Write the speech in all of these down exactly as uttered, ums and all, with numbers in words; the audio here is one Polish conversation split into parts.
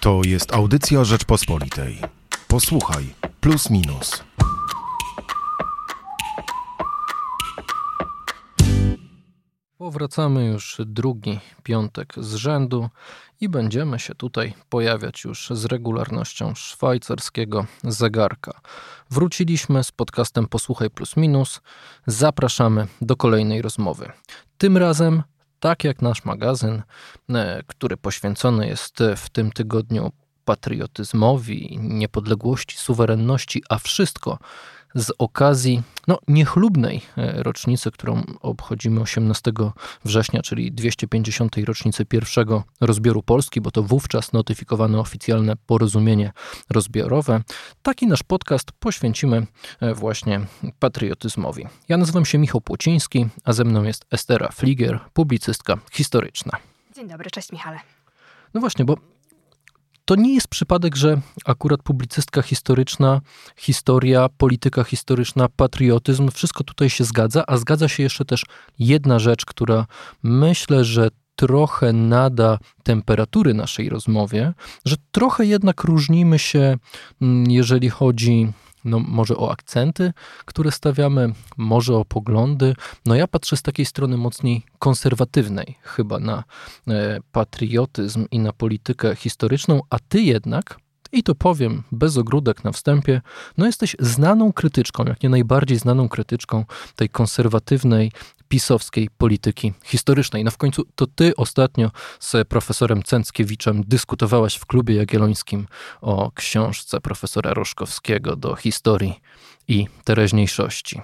To jest audycja Rzeczpospolitej. Posłuchaj. Plus minus. Powracamy już drugi piątek z rzędu i będziemy się tutaj pojawiać już z regularnością szwajcarskiego zegarka. Wróciliśmy z podcastem Posłuchaj Plus Minus. Zapraszamy do kolejnej rozmowy. Tym razem, tak jak nasz magazyn, który poświęcony jest w tym tygodniu patriotyzmowi, niepodległości, suwerenności, a wszystko z okazji no, niechlubnej rocznicy, którą obchodzimy osiemnastego września, czyli dwieście pięćdziesiątej rocznicy pierwszego rozbioru Polski, bo to wówczas notyfikowano oficjalne porozumienie rozbiorowe. Taki nasz podcast poświęcimy właśnie patriotyzmowi. Ja nazywam się Michał Płociński, a ze mną jest Estera Fliger, publicystka historyczna. Dzień dobry, cześć Michale. No właśnie, bo to nie jest przypadek, że akurat publicystka historyczna, historia, polityka historyczna, patriotyzm, wszystko tutaj się zgadza, a zgadza się jeszcze też jedna rzecz, która myślę, że trochę nada temperatury naszej rozmowie, że trochę jednak różnimy się, jeżeli chodzi no, może o akcenty, które stawiamy, może o poglądy. No ja patrzę z takiej strony mocniej konserwatywnej chyba na e, patriotyzm i na politykę historyczną, a ty jednak, i to powiem bez ogródek na wstępie, no jesteś znaną krytyczką, jak nie najbardziej znaną krytyczką tej konserwatywnej, pisowskiej polityki historycznej. No w końcu to ty ostatnio z profesorem Cenckiewiczem dyskutowałaś w Klubie Jagiellońskim o książce profesora Roszkowskiego do historii i teraźniejszości.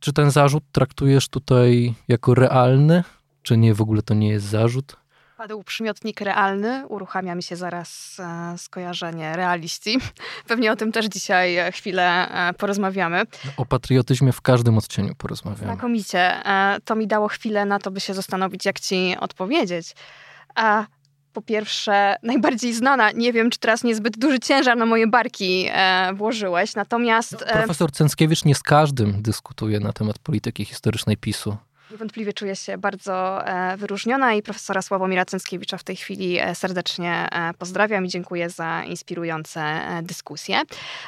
Czy ten zarzut traktujesz tutaj jako realny? Czy nie, w ogóle to nie jest zarzut? Padł przymiotnik realny, uruchamia mi się zaraz e, skojarzenie realiści. Pewnie o tym też dzisiaj chwilę e, porozmawiamy. O patriotyzmie w każdym odcieniu porozmawiamy. Znakomicie. E, to mi dało chwilę na to, by się zastanowić, jak ci odpowiedzieć. A po pierwsze, najbardziej znana, nie wiem, czy teraz niezbyt duży ciężar na moje barki e, włożyłeś, natomiast... E, no, profesor Cenckiewicz nie z każdym dyskutuje na temat polityki historycznej PiSu. Niewątpliwie czuję się bardzo e, wyróżniona i profesora Sławomira Cenckiewicza w tej chwili e, serdecznie e, pozdrawiam i dziękuję za inspirujące e, dyskusje.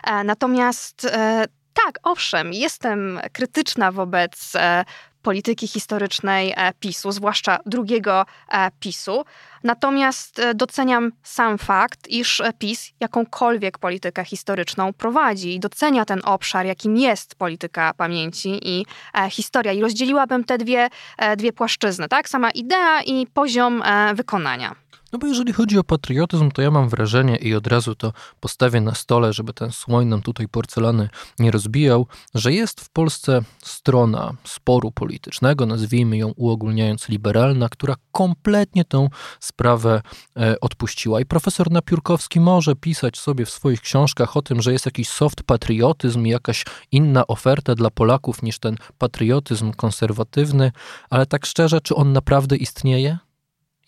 E, natomiast e, tak, owszem, jestem krytyczna wobec e, polityki historycznej e, PiSu, zwłaszcza drugiego e, PiSu. Natomiast e, doceniam sam fakt, iż PiS jakąkolwiek politykę historyczną prowadzi i docenia ten obszar, jakim jest polityka pamięci i e, historia. I rozdzieliłabym te dwie, e, dwie płaszczyzny, tak? Sama idea i poziom e, wykonania. No bo jeżeli chodzi o patriotyzm, to ja mam wrażenie i od razu to postawię na stole, żeby ten słoń nam tutaj porcelany nie rozbijał, że jest w Polsce strona sporu politycznego, nazwijmy ją uogólniając liberalna, która kompletnie tą sprawę e, odpuściła. I profesor Napiórkowski może pisać sobie w swoich książkach o tym, że jest jakiś soft patriotyzm i jakaś inna oferta dla Polaków niż ten patriotyzm konserwatywny, ale tak szczerze, czy on naprawdę istnieje?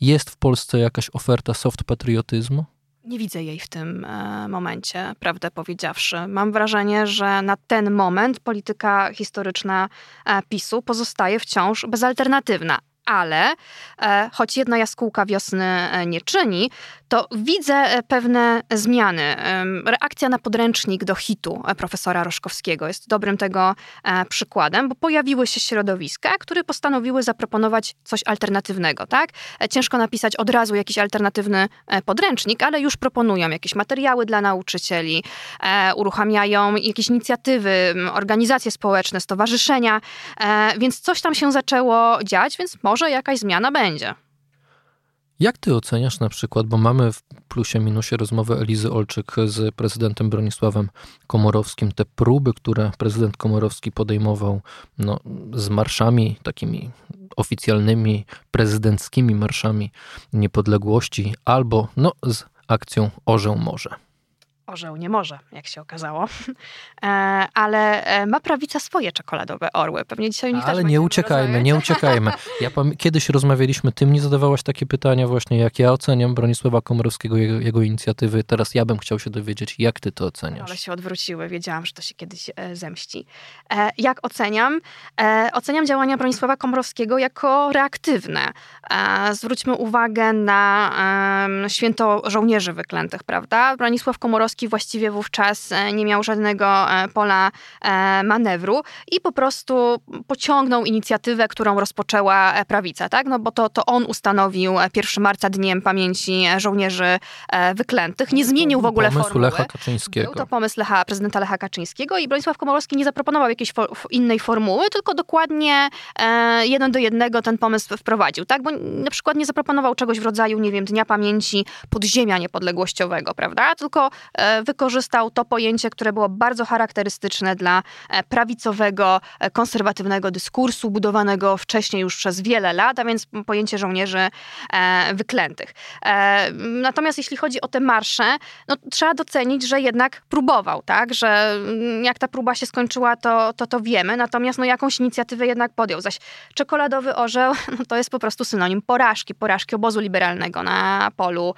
Jest w Polsce jakaś oferta soft patriotyzmu? Nie widzę jej w tym e, momencie, prawdę powiedziawszy. Mam wrażenie, że na ten moment polityka historyczna e, PiSu pozostaje wciąż bezalternatywna. Ale e, choć jedna jaskółka wiosny e, nie czyni, to widzę pewne zmiany. E, reakcja na podręcznik do hitu profesora Roszkowskiego jest dobrym tego e, przykładem, bo pojawiły się środowiska, które postanowiły zaproponować coś alternatywnego, tak? E, ciężko napisać od razu jakiś alternatywny e, podręcznik, ale już proponują jakieś materiały dla nauczycieli, e, uruchamiają jakieś inicjatywy, organizacje społeczne, stowarzyszenia, e, więc coś tam się zaczęło dziać, więc może Może jakaś zmiana będzie. Jak ty oceniasz na przykład, bo mamy w Plusie Minusie rozmowę Elizy Olczyk z prezydentem Bronisławem Komorowskim, te próby, które prezydent Komorowski podejmował no, z marszami, takimi oficjalnymi, prezydenckimi marszami niepodległości, albo no, z akcją Orzeł Morze. Orzeł nie może, jak się okazało. Ale ma prawica swoje czekoladowe orły. Pewnie dzisiaj o nich Ale też nie uciekajmy, rozmawiać. nie uciekajmy. Ja pamię- Kiedyś rozmawialiśmy, ty mnie zadawałaś takie pytania właśnie, jak ja oceniam Bronisława Komorowskiego, jego, jego inicjatywy. Teraz ja bym chciał się dowiedzieć, jak ty to oceniasz. Ale się odwróciły. Wiedziałam, że to się kiedyś zemści. Jak oceniam? Oceniam działania Bronisława Komorowskiego jako reaktywne. Zwróćmy uwagę na święto żołnierzy wyklętych, prawda? Bronisław Komorowski właściwie wówczas nie miał żadnego pola manewru i po prostu pociągnął inicjatywę, którą rozpoczęła prawica, tak? No bo to, to on ustanowił pierwszego marca Dniem Pamięci Żołnierzy Wyklętych. Nie zmienił w ogóle pomysł formuły. Lecha Kaczyńskiego. Był to pomysł Lecha, prezydenta Lecha Kaczyńskiego i Bronisław Komorowski nie zaproponował jakiejś for, innej formuły, tylko dokładnie jeden do jednego ten pomysł wprowadził, tak? Bo na przykład nie zaproponował czegoś w rodzaju, nie wiem, Dnia Pamięci Podziemia Niepodległościowego, prawda? Tylko wykorzystał to pojęcie, które było bardzo charakterystyczne dla prawicowego, konserwatywnego dyskursu, budowanego wcześniej już przez wiele lat, a więc pojęcie żołnierzy wyklętych. Natomiast jeśli chodzi o te marsze, no, trzeba docenić, że jednak próbował, tak? Że jak ta próba się skończyła, to to, to wiemy, natomiast no, jakąś inicjatywę jednak podjął. Zaś czekoladowy orzeł, no, to jest po prostu synonim porażki, porażki obozu liberalnego na polu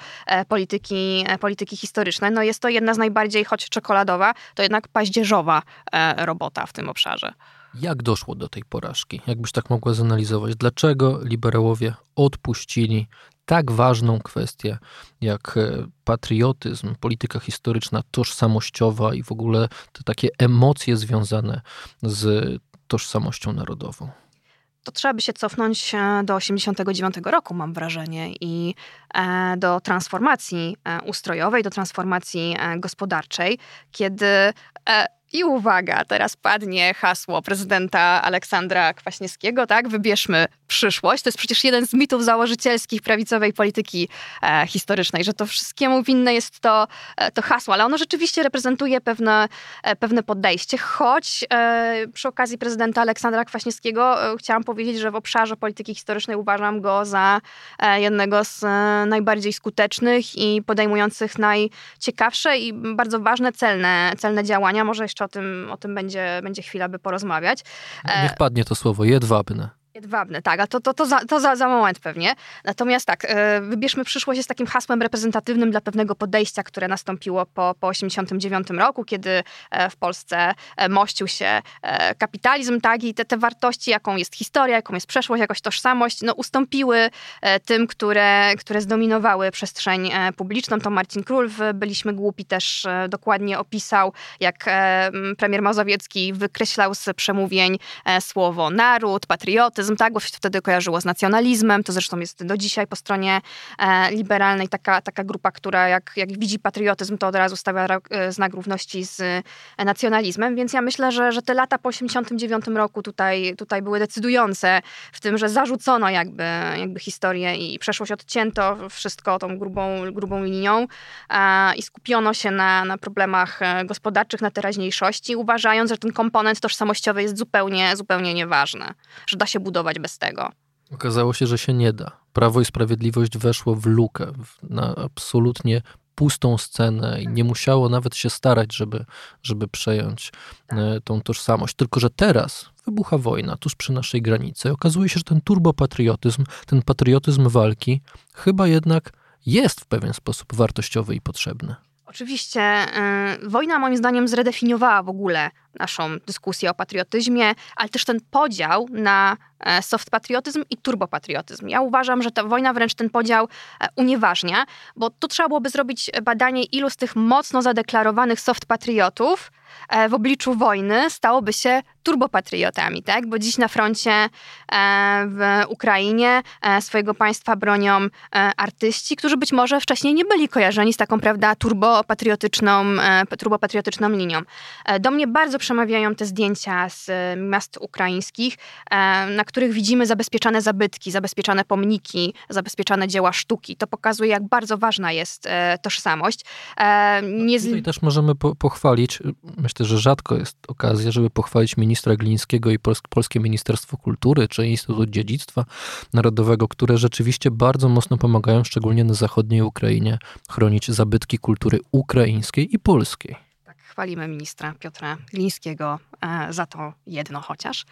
polityki, polityki historycznej. No, jest to jedna z najbardziej, choć czekoladowa, to jednak paździerzowa e, robota w tym obszarze. Jak doszło do tej porażki? Jakbyś tak mogła zanalizować? Dlaczego liberałowie odpuścili tak ważną kwestię jak patriotyzm, polityka historyczna, tożsamościowa i w ogóle te takie emocje związane z tożsamością narodową? To trzeba by się cofnąć do osiemdziesiątego dziewiątego roku, mam wrażenie, i do transformacji ustrojowej, do transformacji gospodarczej, kiedy... I uwaga, teraz padnie hasło prezydenta Aleksandra Kwaśniewskiego, tak? Wybierzmy przyszłość. To jest przecież jeden z mitów założycielskich prawicowej polityki e, historycznej, że to wszystkiemu winne jest to, e, to hasło, ale ono rzeczywiście reprezentuje pewne, e, pewne podejście. Choć e, przy okazji prezydenta Aleksandra Kwaśniewskiego e, chciałam powiedzieć, że w obszarze polityki historycznej uważam go za e, jednego z e, najbardziej skutecznych i podejmujących najciekawsze i bardzo ważne, celne, celne działania. Może jeszcze o tym, o tym będzie, będzie chwila, by porozmawiać. E, Niech padnie to słowo jedwabne. Jedwabne, tak, a to, to, to, za, to za, za moment pewnie. Natomiast tak, wybierzmy przyszłość jest takim hasłem reprezentatywnym dla pewnego podejścia, które nastąpiło po, po osiemdziesiątym dziewiątym roku, kiedy w Polsce mościł się kapitalizm, tak, i te, te wartości, jaką jest historia, jaką jest przeszłość, jakoś tożsamość, no ustąpiły tym, które, które zdominowały przestrzeń publiczną. To Marcin Król w Byliśmy Głupi też dokładnie opisał, jak premier Mazowiecki wykreślał z przemówień słowo naród, patriotyzm, tak, bo się wtedy kojarzyło z nacjonalizmem. To zresztą jest do dzisiaj po stronie e, liberalnej taka, taka grupa, która jak, jak widzi patriotyzm, to od razu stawia e, znak równości z e, nacjonalizmem. Więc ja myślę, że, że te lata po osiemdziesiątym dziewiątym roku tutaj, tutaj były decydujące w tym, że zarzucono jakby, jakby historię i przeszłość, odcięto wszystko tą grubą, grubą linią e, i skupiono się na, na problemach gospodarczych, na teraźniejszości, uważając, że ten komponent tożsamościowy jest zupełnie, zupełnie nieważny, że da się budować bez tego. Okazało się, że się nie da. Prawo i Sprawiedliwość weszło w lukę, na absolutnie pustą scenę i nie musiało nawet się starać, żeby, żeby przejąć tą tożsamość. Tylko że teraz wybucha wojna tuż przy naszej granicy. Okazuje się, że ten turbopatriotyzm, ten patriotyzm walki chyba jednak jest w pewien sposób wartościowy i potrzebny. Oczywiście y, wojna moim zdaniem zredefiniowała w ogóle naszą dyskusję o patriotyzmie, ale też ten podział na soft patriotyzm i turbopatriotyzm. Ja uważam, że ta wojna wręcz ten podział unieważnia, bo tu trzeba byłoby zrobić badanie, ilu z tych mocno zadeklarowanych soft patriotów w obliczu wojny stałoby się turbopatriotami, tak? Bo dziś na froncie w Ukrainie swojego państwa bronią artyści, którzy być może wcześniej nie byli kojarzeni z taką, prawda, turbopatriotyczną, turbopatriotyczną linią. Do mnie bardzo przemawiają te zdjęcia z miast ukraińskich, na których widzimy zabezpieczane zabytki, zabezpieczane pomniki, zabezpieczane dzieła sztuki. To pokazuje, jak bardzo ważna jest tożsamość. Nie... Tutaj też możemy po- pochwalić, myślę, że rzadko jest okazja, żeby pochwalić ministra Glińskiego i Pols- Polskie Ministerstwo Kultury, czy Instytut Dziedzictwa Narodowego, które rzeczywiście bardzo mocno pomagają, szczególnie na zachodniej Ukrainie, chronić zabytki kultury ukraińskiej i polskiej. Chwalimy ministra Piotra Glińskiego za to jedno chociaż.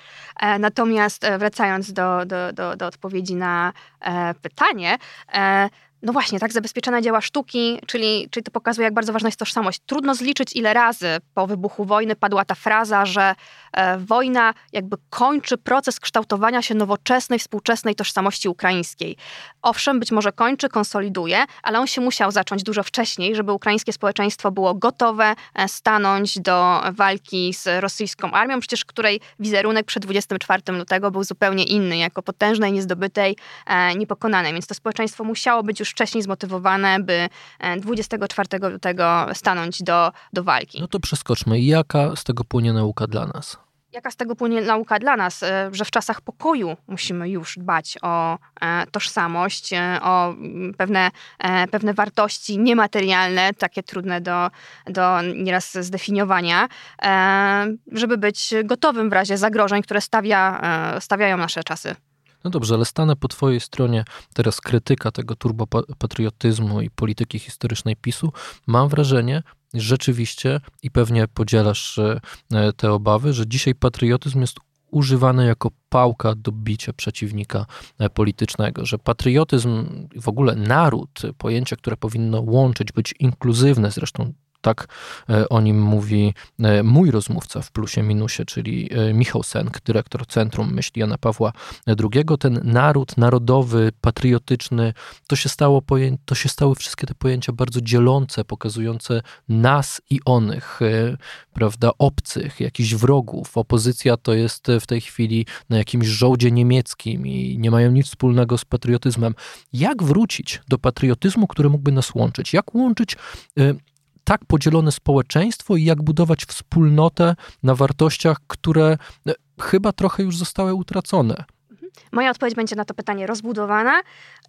Natomiast wracając do, do, do, do odpowiedzi na pytanie, no właśnie, tak, zabezpieczone dzieła sztuki, czyli, czyli to pokazuje, jak bardzo ważna jest tożsamość. Trudno zliczyć, ile razy po wybuchu wojny padła ta fraza, że wojna jakby kończy proces kształtowania się nowoczesnej, współczesnej tożsamości ukraińskiej. Owszem, być może kończy, konsoliduje, ale on się musiał zacząć dużo wcześniej, żeby ukraińskie społeczeństwo było gotowe stanąć do walki z rosyjską armią, przecież której wizerunek przed dwudziestego czwartego lutego był zupełnie inny, jako potężnej, niezdobytej, niepokonanej. Więc to społeczeństwo musiało być już wcześniej zmotywowane, by dwudziestego czwartego lutego stanąć do, do walki. No to przeskoczmy. Jaka z tego płynie nauka dla nas? Jaka z tego płynie nauka dla nas, że w czasach pokoju musimy już dbać o tożsamość, o pewne, pewne wartości niematerialne, takie trudne do, do nieraz zdefiniowania, żeby być gotowym w razie zagrożeń, które stawia, stawiają nasze czasy. No dobrze, ale stanę po twojej stronie. Teraz krytyka tego turbopatriotyzmu i polityki historycznej PiSu. Mam wrażenie, rzeczywiście, i pewnie podzielasz te obawy, że dzisiaj patriotyzm jest używany jako pałka do bicia przeciwnika politycznego, że patriotyzm, w ogóle naród, pojęcie, które powinno łączyć, być inkluzywne, zresztą tak o nim mówi mój rozmówca w Plusie Minusie, czyli Michał Sęk, dyrektor Centrum Myśli Jana Pawła drugiego. Ten naród narodowy, patriotyczny, to się, stało poję- to się stały wszystkie te pojęcia bardzo dzielące, pokazujące nas i onych, prawda, obcych, jakichś wrogów. Opozycja to jest w tej chwili na jakimś żołdzie niemieckim i nie mają nic wspólnego z patriotyzmem. Jak wrócić do patriotyzmu, który mógłby nas łączyć? Jak łączyć y- tak podzielone społeczeństwo i jak budować wspólnotę na wartościach, które chyba trochę już zostały utracone? Moja odpowiedź będzie na to pytanie rozbudowana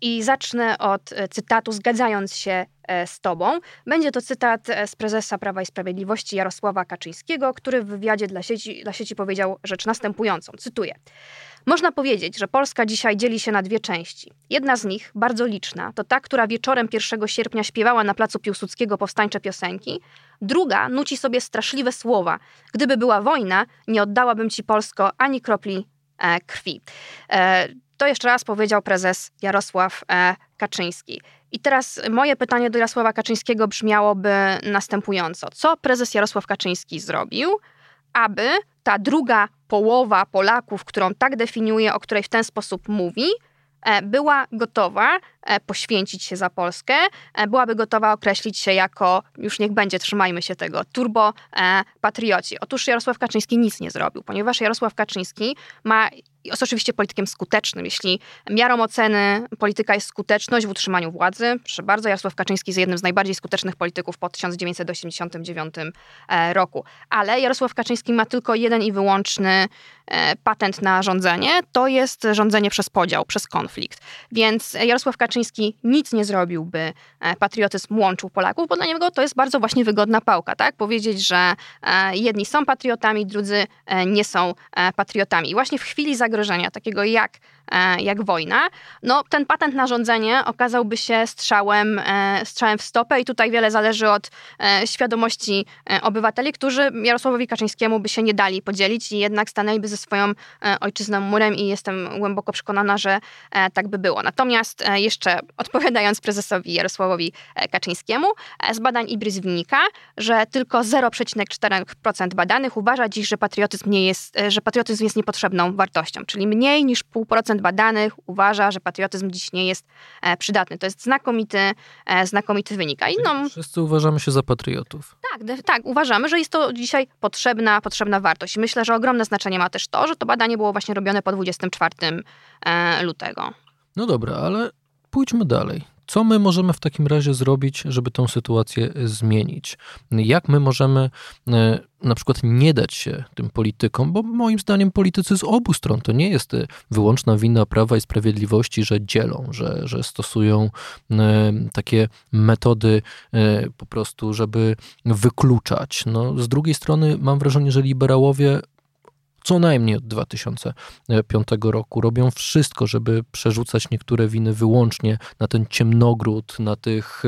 i zacznę od cytatu, zgadzając się z tobą. Będzie to cytat z prezesa Prawa i Sprawiedliwości Jarosława Kaczyńskiego, który w wywiadzie dla sieci, dla sieci powiedział rzecz następującą. Cytuję. Można powiedzieć, że Polska dzisiaj dzieli się na dwie części. Jedna z nich, bardzo liczna, to ta, która wieczorem pierwszego sierpnia śpiewała na placu Piłsudskiego powstańcze piosenki. Druga nuci sobie straszliwe słowa. Gdyby była wojna, nie oddałabym ci, Polsko, ani kropli krwi. To jeszcze raz powiedział prezes Jarosław Kaczyński. I teraz moje pytanie do Jarosława Kaczyńskiego brzmiałoby następująco. Co prezes Jarosław Kaczyński zrobił, aby ta druga połowa Polaków, którą tak definiuje, o której w ten sposób mówi, była gotowa poświęcić się za Polskę, byłaby gotowa określić się jako, już niech będzie, trzymajmy się tego, turbo patrioci. Otóż Jarosław Kaczyński nic nie zrobił, ponieważ Jarosław Kaczyński ma, jest oczywiście politykiem skutecznym. Jeśli miarą oceny polityka jest skuteczność w utrzymaniu władzy, proszę bardzo, Jarosław Kaczyński jest jednym z najbardziej skutecznych polityków po tysiąc dziewięćset osiemdziesiątym dziewiątym roku. Ale Jarosław Kaczyński ma tylko jeden i wyłączny patent na rządzenie. To jest rządzenie przez podział, przez konflikt. Więc Jarosław Kaczyński Kaczyński nic nie zrobił, by patriotyzm łączył Polaków, bo dla niego to jest bardzo właśnie wygodna pałka, tak? Powiedzieć, że jedni są patriotami, drudzy nie są patriotami. I właśnie w chwili zagrożenia, takiego jak, jak wojna, no ten patent na rządzenie okazałby się strzałem, strzałem w stopę i tutaj wiele zależy od świadomości obywateli, którzy Jarosławowi Kaczyńskiemu by się nie dali podzielić i jednak stanęliby ze swoją ojczyzną murem i jestem głęboko przekonana, że tak by było. Natomiast jeszcze odpowiadając prezesowi Jarosławowi Kaczyńskiemu, z badań Ibris wynika, że tylko zero przecinek cztery procent badanych uważa dziś, że patriotyzm, nie jest, że patriotyzm jest niepotrzebną wartością. Czyli mniej niż zero przecinek pięć procent badanych uważa, że patriotyzm dziś nie jest przydatny. To jest znakomity, znakomity wynik. A inną... Wszyscy uważamy się za patriotów. Tak, tak, uważamy, że jest to dzisiaj potrzebna, potrzebna wartość. Myślę, że ogromne znaczenie ma też to, że to badanie było właśnie robione po dwudziestego czwartego lutego. No dobra, ale pójdźmy dalej. Co my możemy w takim razie zrobić, żeby tę sytuację zmienić? Jak my możemy na przykład nie dać się tym politykom, bo moim zdaniem politycy z obu stron, to nie jest wyłączna wina Prawa i Sprawiedliwości, że dzielą, że, że stosują takie metody po prostu, żeby wykluczać. No, z drugiej strony mam wrażenie, że liberałowie co najmniej od dwa tysiące piątego roku robią wszystko, żeby przerzucać niektóre winy wyłącznie na ten ciemnogród, na tych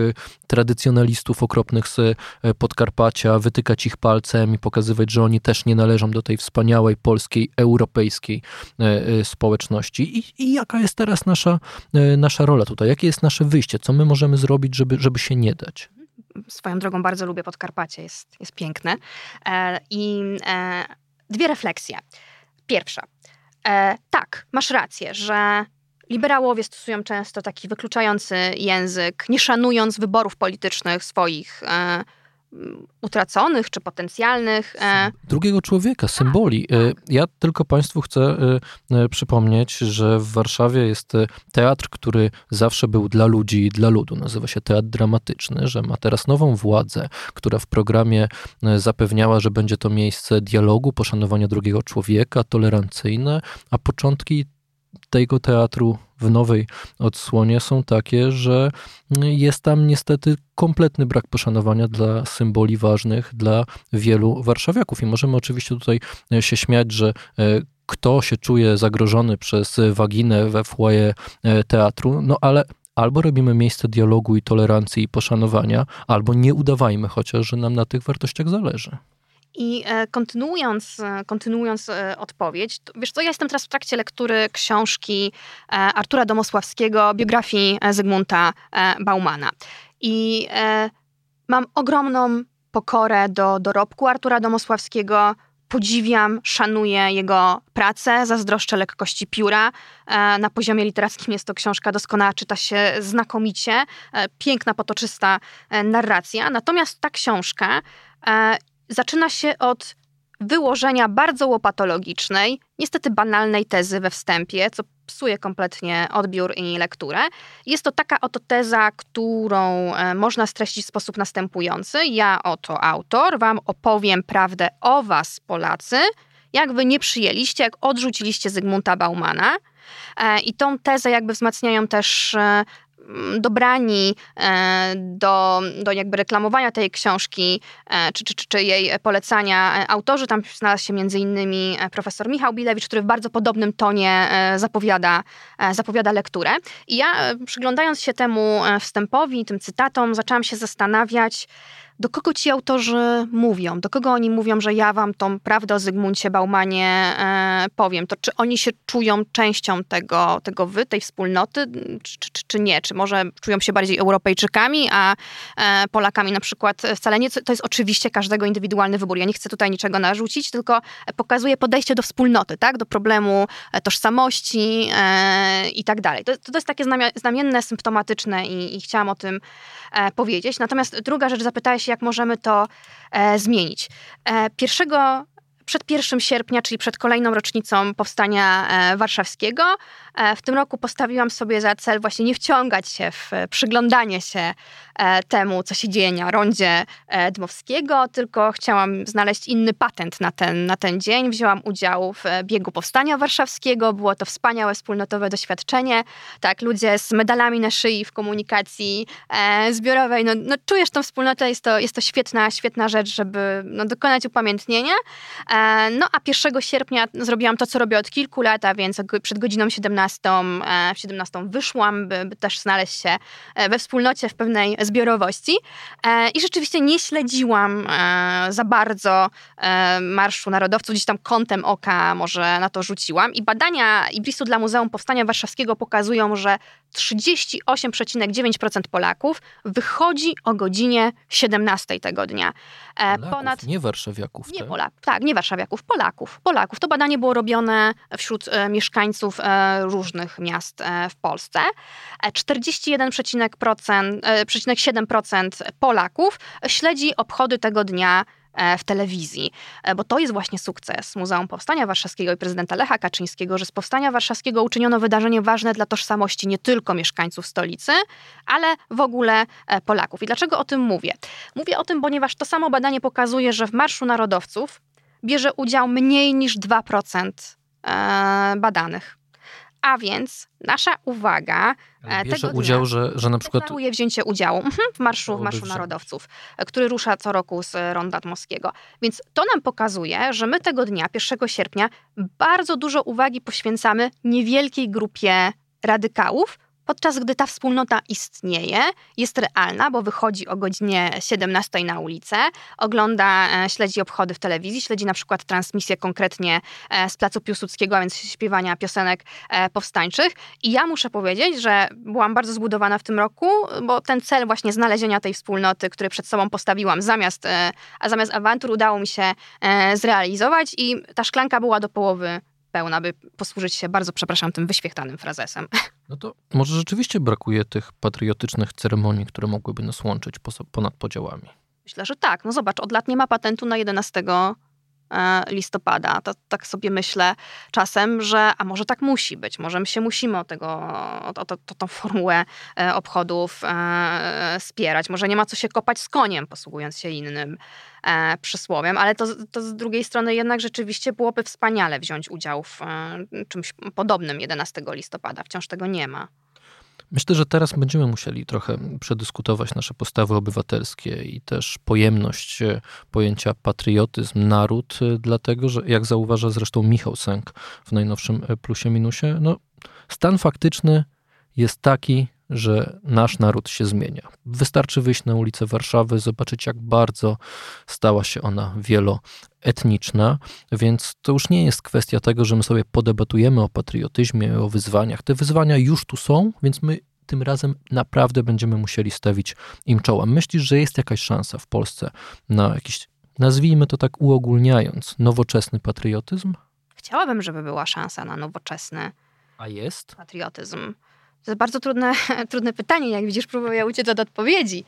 tradycjonalistów okropnych z Podkarpacia, wytykać ich palcem i pokazywać, że oni też nie należą do tej wspaniałej polskiej, europejskiej społeczności. I, i jaka jest teraz nasza, nasza rola tutaj? Jakie jest nasze wyjście? Co my możemy zrobić, żeby, żeby się nie dać? Swoją drogą bardzo lubię Podkarpacie, jest, jest piękne. E, I... E... Dwie refleksje. Pierwsza. E, tak, masz rację, że liberałowie stosują często taki wykluczający język, nie szanując wyborów politycznych swoich e, utraconych czy potencjalnych. E. Drugiego człowieka, symboli. E, ja tylko Państwu chcę e, e, przypomnieć, że w Warszawie jest teatr, który zawsze był dla ludzi i dla ludu. Nazywa się Teatr Dramatyczny, że ma teraz nową władzę, która w programie zapewniała, że będzie to miejsce dialogu, poszanowania drugiego człowieka, tolerancyjne, a początki tego teatru w nowej odsłonie są takie, że jest tam niestety kompletny brak poszanowania dla symboli ważnych dla wielu warszawiaków. I możemy oczywiście tutaj się śmiać, że kto się czuje zagrożony przez waginę we foyer teatru, no ale albo robimy miejsce dialogu i tolerancji i poszanowania, albo nie udawajmy chociaż, że nam na tych wartościach zależy. I kontynuując, kontynuując odpowiedź, to, wiesz co, ja jestem teraz w trakcie lektury książki Artura Domosławskiego, biografii Zygmunta Baumana. I mam ogromną pokorę do dorobku Artura Domosławskiego, podziwiam, szanuję jego pracę, zazdroszczę lekkości pióra. Na poziomie literackim jest to książka doskonała, czyta się znakomicie, piękna, potoczysta narracja. Natomiast ta książka zaczyna się od wyłożenia bardzo łopatologicznej, niestety banalnej tezy we wstępie, co psuje kompletnie odbiór i lekturę. Jest to taka oto teza, którą można streścić w sposób następujący. Ja oto autor, wam opowiem prawdę o was, Polacy, jak wy nie przyjęliście, jak odrzuciliście Zygmunta Baumana. I tą tezę jakby wzmacniają też dobrani do, do jakby reklamowania tej książki czy, czy, czy jej polecania autorzy. Tam znalazł się między innymi profesor Michał Bilewicz, który w bardzo podobnym tonie zapowiada, zapowiada lekturę. I ja, przyglądając się temu wstępowi, tym cytatom, zaczęłam się zastanawiać, do kogo ci autorzy mówią, do kogo oni mówią, że ja wam tą prawdę o Zygmuncie Baumanie e, powiem. To czy oni się czują częścią tego, tego wy, tej wspólnoty, czy, czy, czy nie? Czy może czują się bardziej Europejczykami, a e, Polakami na przykład wcale nie? To jest oczywiście każdego indywidualny wybór. Ja nie chcę tutaj niczego narzucić, tylko pokazuję podejście do wspólnoty, tak? Do problemu tożsamości e, i tak dalej. To, to jest takie znamienne, symptomatyczne i, i chciałam o tym e, powiedzieć. Natomiast druga rzecz, zapytałeś, jak możemy to e, zmienić. E, pierwszego, przed pierwszego sierpnia, czyli przed kolejną rocznicą Powstania e, Warszawskiego, e, w tym roku postawiłam sobie za cel właśnie nie wciągać się w przyglądanie się e, temu, co się dzieje na rondzie e, Dmowskiego, tylko chciałam znaleźć inny patent na ten, na ten dzień. Wzięłam udział w e, biegu Powstania Warszawskiego. Było to wspaniałe wspólnotowe doświadczenie. Tak, ludzie z medalami na szyi w komunikacji e, zbiorowej. No, no, czujesz tą wspólnotę, jest to, jest to świetna, świetna rzecz, żeby no, dokonać upamiętnienia. E, No a pierwszego sierpnia zrobiłam to, co robię od kilku lat, a więc przed godziną siedemnastą, w siedemnastą wyszłam, by, by też znaleźć się we wspólnocie w pewnej zbiorowości. I rzeczywiście nie śledziłam za bardzo Marszu Narodowców, gdzieś tam kątem oka może na to rzuciłam. I badania Ibrisu dla Muzeum Powstania Warszawskiego pokazują, że trzydzieści osiem przecinek dziewięć procent Polaków wychodzi o godzinie siedemnastej tego dnia. Polaków, Ponad... nie warszawiaków. Nie, tak? Pola... tak, nie warszawiaków, Polaków. Polaków. To badanie było robione wśród e, mieszkańców e, różnych miast e, w Polsce. czterdzieści jeden przecinek siedem procent Polaków śledzi obchody tego dnia w telewizji, bo to jest właśnie sukces Muzeum Powstania Warszawskiego i prezydenta Lecha Kaczyńskiego, że z Powstania Warszawskiego uczyniono wydarzenie ważne dla tożsamości nie tylko mieszkańców stolicy, ale w ogóle Polaków. I dlaczego o tym mówię? Mówię o tym, ponieważ to samo badanie pokazuje, że w Marszu Narodowców bierze udział mniej niż dwa procent badanych. A więc nasza uwaga tego udział, dnia że, że na przykład... deklaruje wzięcie udziału w Marszu, w Marszu Narodowców, który rusza co roku z Ronda Dmowskiego. Więc to nam pokazuje, że my tego dnia, pierwszego sierpnia, bardzo dużo uwagi poświęcamy niewielkiej grupie radykałów, podczas gdy ta wspólnota istnieje, jest realna, bo wychodzi o godzinie siedemnastej na ulicę, ogląda, śledzi obchody w telewizji, śledzi na przykład transmisję konkretnie z Placu Piłsudskiego, a więc śpiewania piosenek powstańczych. I ja muszę powiedzieć, że byłam bardzo zbudowana w tym roku, bo ten cel właśnie znalezienia tej wspólnoty, który przed sobą postawiłam zamiast, a zamiast awantur, udało mi się zrealizować i ta szklanka była do połowy pełna, by posłużyć się, bardzo przepraszam, tym wyświechtanym frazesem. No to może rzeczywiście brakuje tych patriotycznych ceremonii, które mogłyby nas łączyć ponad podziałami. Myślę, że tak. No zobacz, od lat nie ma patentu na jedenastego listopada. To, tak sobie myślę czasem, że a może tak musi być. Może my się musimy o tego, o, o, o tą formułę obchodów e, spierać. Może nie ma co się kopać z koniem, posługując się innym e, przysłowiem, ale to, to z drugiej strony jednak rzeczywiście byłoby wspaniale wziąć udział w e, czymś podobnym jedenastego listopada. Wciąż tego nie ma. Myślę, że teraz będziemy musieli trochę przedyskutować nasze postawy obywatelskie i też pojemność pojęcia patriotyzm, naród, dlatego że, jak zauważa zresztą Michał Sęk w najnowszym Plusie Minusie, no, stan faktyczny jest taki, że nasz naród się zmienia. Wystarczy wyjść na ulicę Warszawy, zobaczyć, jak bardzo stała się ona wieloetniczna, więc to już nie jest kwestia tego, że my sobie podebatujemy o patriotyzmie, o wyzwaniach. Te wyzwania już tu są, więc my tym razem naprawdę będziemy musieli stawić im czoła. Myślisz, że jest jakaś szansa w Polsce na jakiś, nazwijmy to tak uogólniając, nowoczesny patriotyzm? Chciałabym, żeby była szansa na nowoczesny A jest? patriotyzm. To jest bardzo trudne, trudne pytanie, jak widzisz, próbuję uciec od odpowiedzi.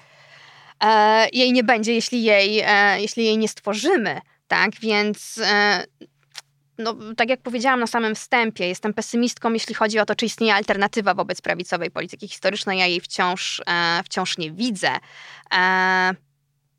E, jej nie będzie, jeśli jej, e, jeśli jej nie stworzymy, tak? Więc, e, no, tak jak powiedziałam na samym wstępie, jestem pesymistką, jeśli chodzi o to, czy istnieje alternatywa wobec prawicowej polityki historycznej. Ja jej wciąż, e, wciąż nie widzę. E,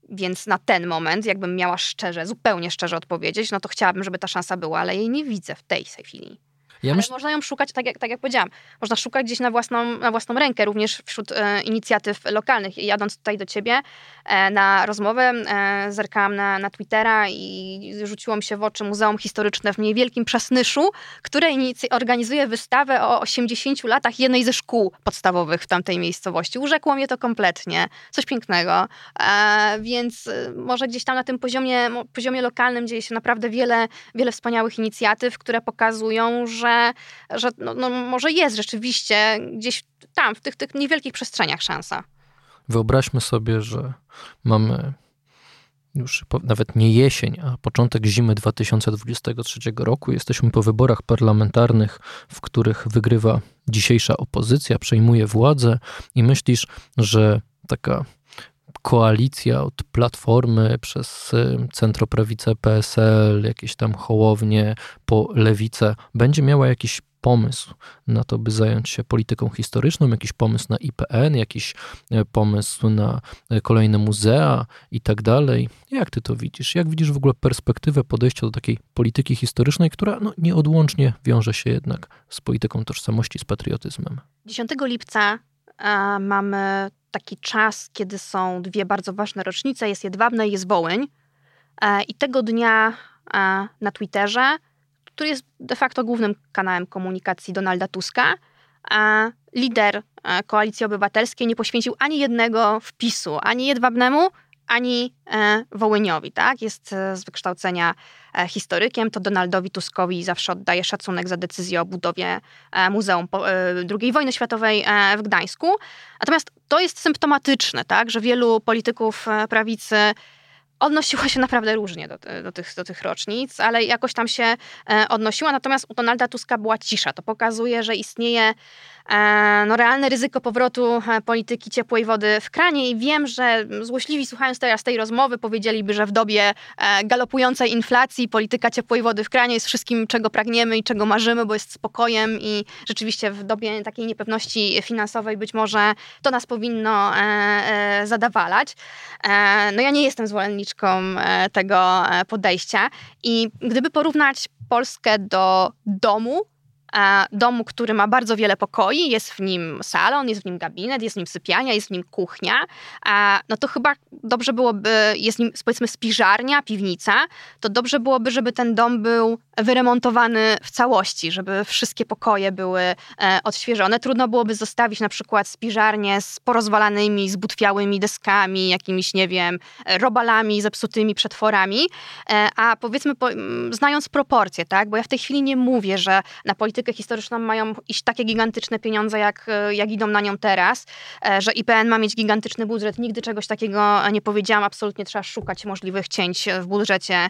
więc na ten moment, jakbym miała szczerze, zupełnie szczerze odpowiedzieć, no to chciałabym, żeby ta szansa była, ale jej nie widzę w tej chwili. Ja myśl... Ale można ją szukać, tak jak, tak jak powiedziałam, można szukać gdzieś na własną, na własną rękę, również wśród e, inicjatyw lokalnych. Jadąc tutaj do ciebie e, na rozmowę, e, zerkałam na, na Twittera i rzuciło mi się w oczy Muzeum Historyczne w Niewielkim Przasnyszu, które inic- organizuje wystawę o osiemdziesięciu latach jednej ze szkół podstawowych w tamtej miejscowości. Urzekło mnie to kompletnie. Coś pięknego. E, więc może gdzieś tam na tym poziomie, poziomie lokalnym dzieje się naprawdę wiele, wiele wspaniałych inicjatyw, które pokazują, że że, że no, no może jest rzeczywiście gdzieś tam, w tych, tych niewielkich przestrzeniach szansa. Wyobraźmy sobie, że mamy już po, nawet nie jesień, a początek zimy dwa tysiące dwudziestego trzeciego roku. Jesteśmy po wyborach parlamentarnych, w których wygrywa dzisiejsza opozycja, przejmuje władzę i myślisz, że taka koalicja od Platformy przez centroprawicę P S L, jakieś tam Hołownię po lewicę, będzie miała jakiś pomysł na to, by zająć się polityką historyczną, jakiś pomysł na I P N, jakiś pomysł na kolejne muzea i tak dalej. Jak ty to widzisz? Jak widzisz w ogóle perspektywę podejścia do takiej polityki historycznej, która no, nieodłącznie wiąże się jednak z polityką tożsamości, z patriotyzmem? dziesiątego lipca a, mamy... taki czas, kiedy są dwie bardzo ważne rocznice, jest Jedwabne i jest Wołyń. I tego dnia na Twitterze, który jest de facto głównym kanałem komunikacji Donalda Tuska, lider Koalicji Obywatelskiej nie poświęcił ani jednego wpisu, ani Jedwabnemu, ani Wołyniowi, tak? Jest z wykształcenia historykiem, to Donaldowi Tuskowi zawsze oddaje szacunek za decyzję o budowie Muzeum drugiej Wojny Światowej w Gdańsku. Natomiast to jest symptomatyczne, tak? Że wielu polityków prawicy odnosiła się naprawdę różnie do, do, tych, do tych rocznic, ale jakoś tam się odnosiła. Natomiast u Donalda Tuska była cisza. To pokazuje, że istnieje no, realne ryzyko powrotu polityki ciepłej wody w kranie i wiem, że złośliwi słuchając teraz tej rozmowy powiedzieliby, że w dobie galopującej inflacji polityka ciepłej wody w kranie jest wszystkim, czego pragniemy i czego marzymy, bo jest spokojem i rzeczywiście w dobie takiej niepewności finansowej być może to nas powinno zadowalać. No ja nie jestem zwolenniczką tego podejścia i gdyby porównać Polskę do domu, domu, który ma bardzo wiele pokoi, jest w nim salon, jest w nim gabinet, jest w nim sypialnia, jest w nim kuchnia, no to chyba dobrze byłoby, jest w nim powiedzmy spiżarnia, piwnica, to dobrze byłoby, żeby ten dom był wyremontowany w całości, żeby wszystkie pokoje były odświeżone. Trudno byłoby zostawić na przykład spiżarnię z porozwalanymi, zbutwiałymi deskami, jakimiś, nie wiem, robalami, zepsutymi przetworami, a powiedzmy, znając proporcje, tak, bo ja w tej chwili nie mówię, że na politykę historyczną mają iść takie gigantyczne pieniądze, jak, jak idą na nią teraz, że I P N ma mieć gigantyczny budżet. Nigdy czegoś takiego nie powiedziałam. Absolutnie trzeba szukać możliwych cięć w budżecie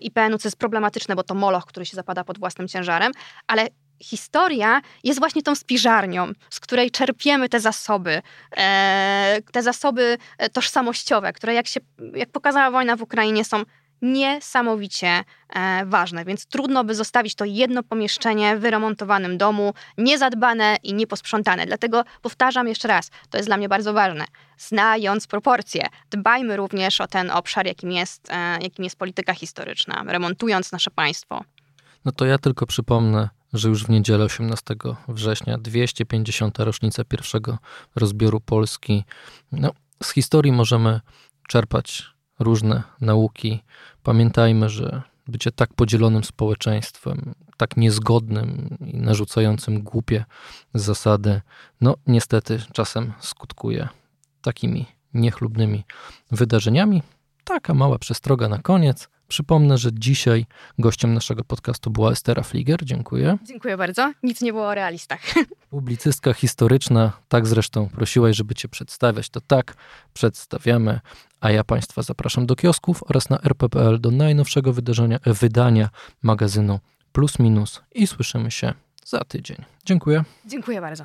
I P N-u, co jest problematyczne, bo to moloch, który się zapada pod własnym ciężarem, ale historia jest właśnie tą spiżarnią, z której czerpiemy te zasoby, te zasoby tożsamościowe, które jak się, jak pokazała wojna w Ukrainie, są niesamowicie e, ważne, więc trudno by zostawić to jedno pomieszczenie w wyremontowanym domu, niezadbane i nieposprzątane. Dlatego powtarzam jeszcze raz, to jest dla mnie bardzo ważne. Znając proporcje, dbajmy również o ten obszar, jakim jest, e, jakim jest polityka historyczna, remontując nasze państwo. No to ja tylko przypomnę, że już w niedzielę osiemnastego września dwieście pięćdziesiąta rocznica pierwszego rozbioru Polski. No, z historii możemy czerpać różne nauki. Pamiętajmy, że bycie tak podzielonym społeczeństwem, tak niezgodnym i narzucającym głupie zasady, no niestety czasem skutkuje takimi niechlubnymi wydarzeniami. Taka mała przestroga na koniec. Przypomnę, że dzisiaj gościem naszego podcastu była Estera Fliger. Dziękuję. Dziękuję bardzo. Nic nie było o realistach. Publicystka historyczna, tak zresztą prosiłaś, żeby cię przedstawiać. To tak, przedstawiamy. A ja państwa zapraszam do kiosków oraz na er pe pe el do najnowszego wydarzenia, wydania magazynu Plus Minus i słyszymy się za tydzień. Dziękuję. Dziękuję bardzo.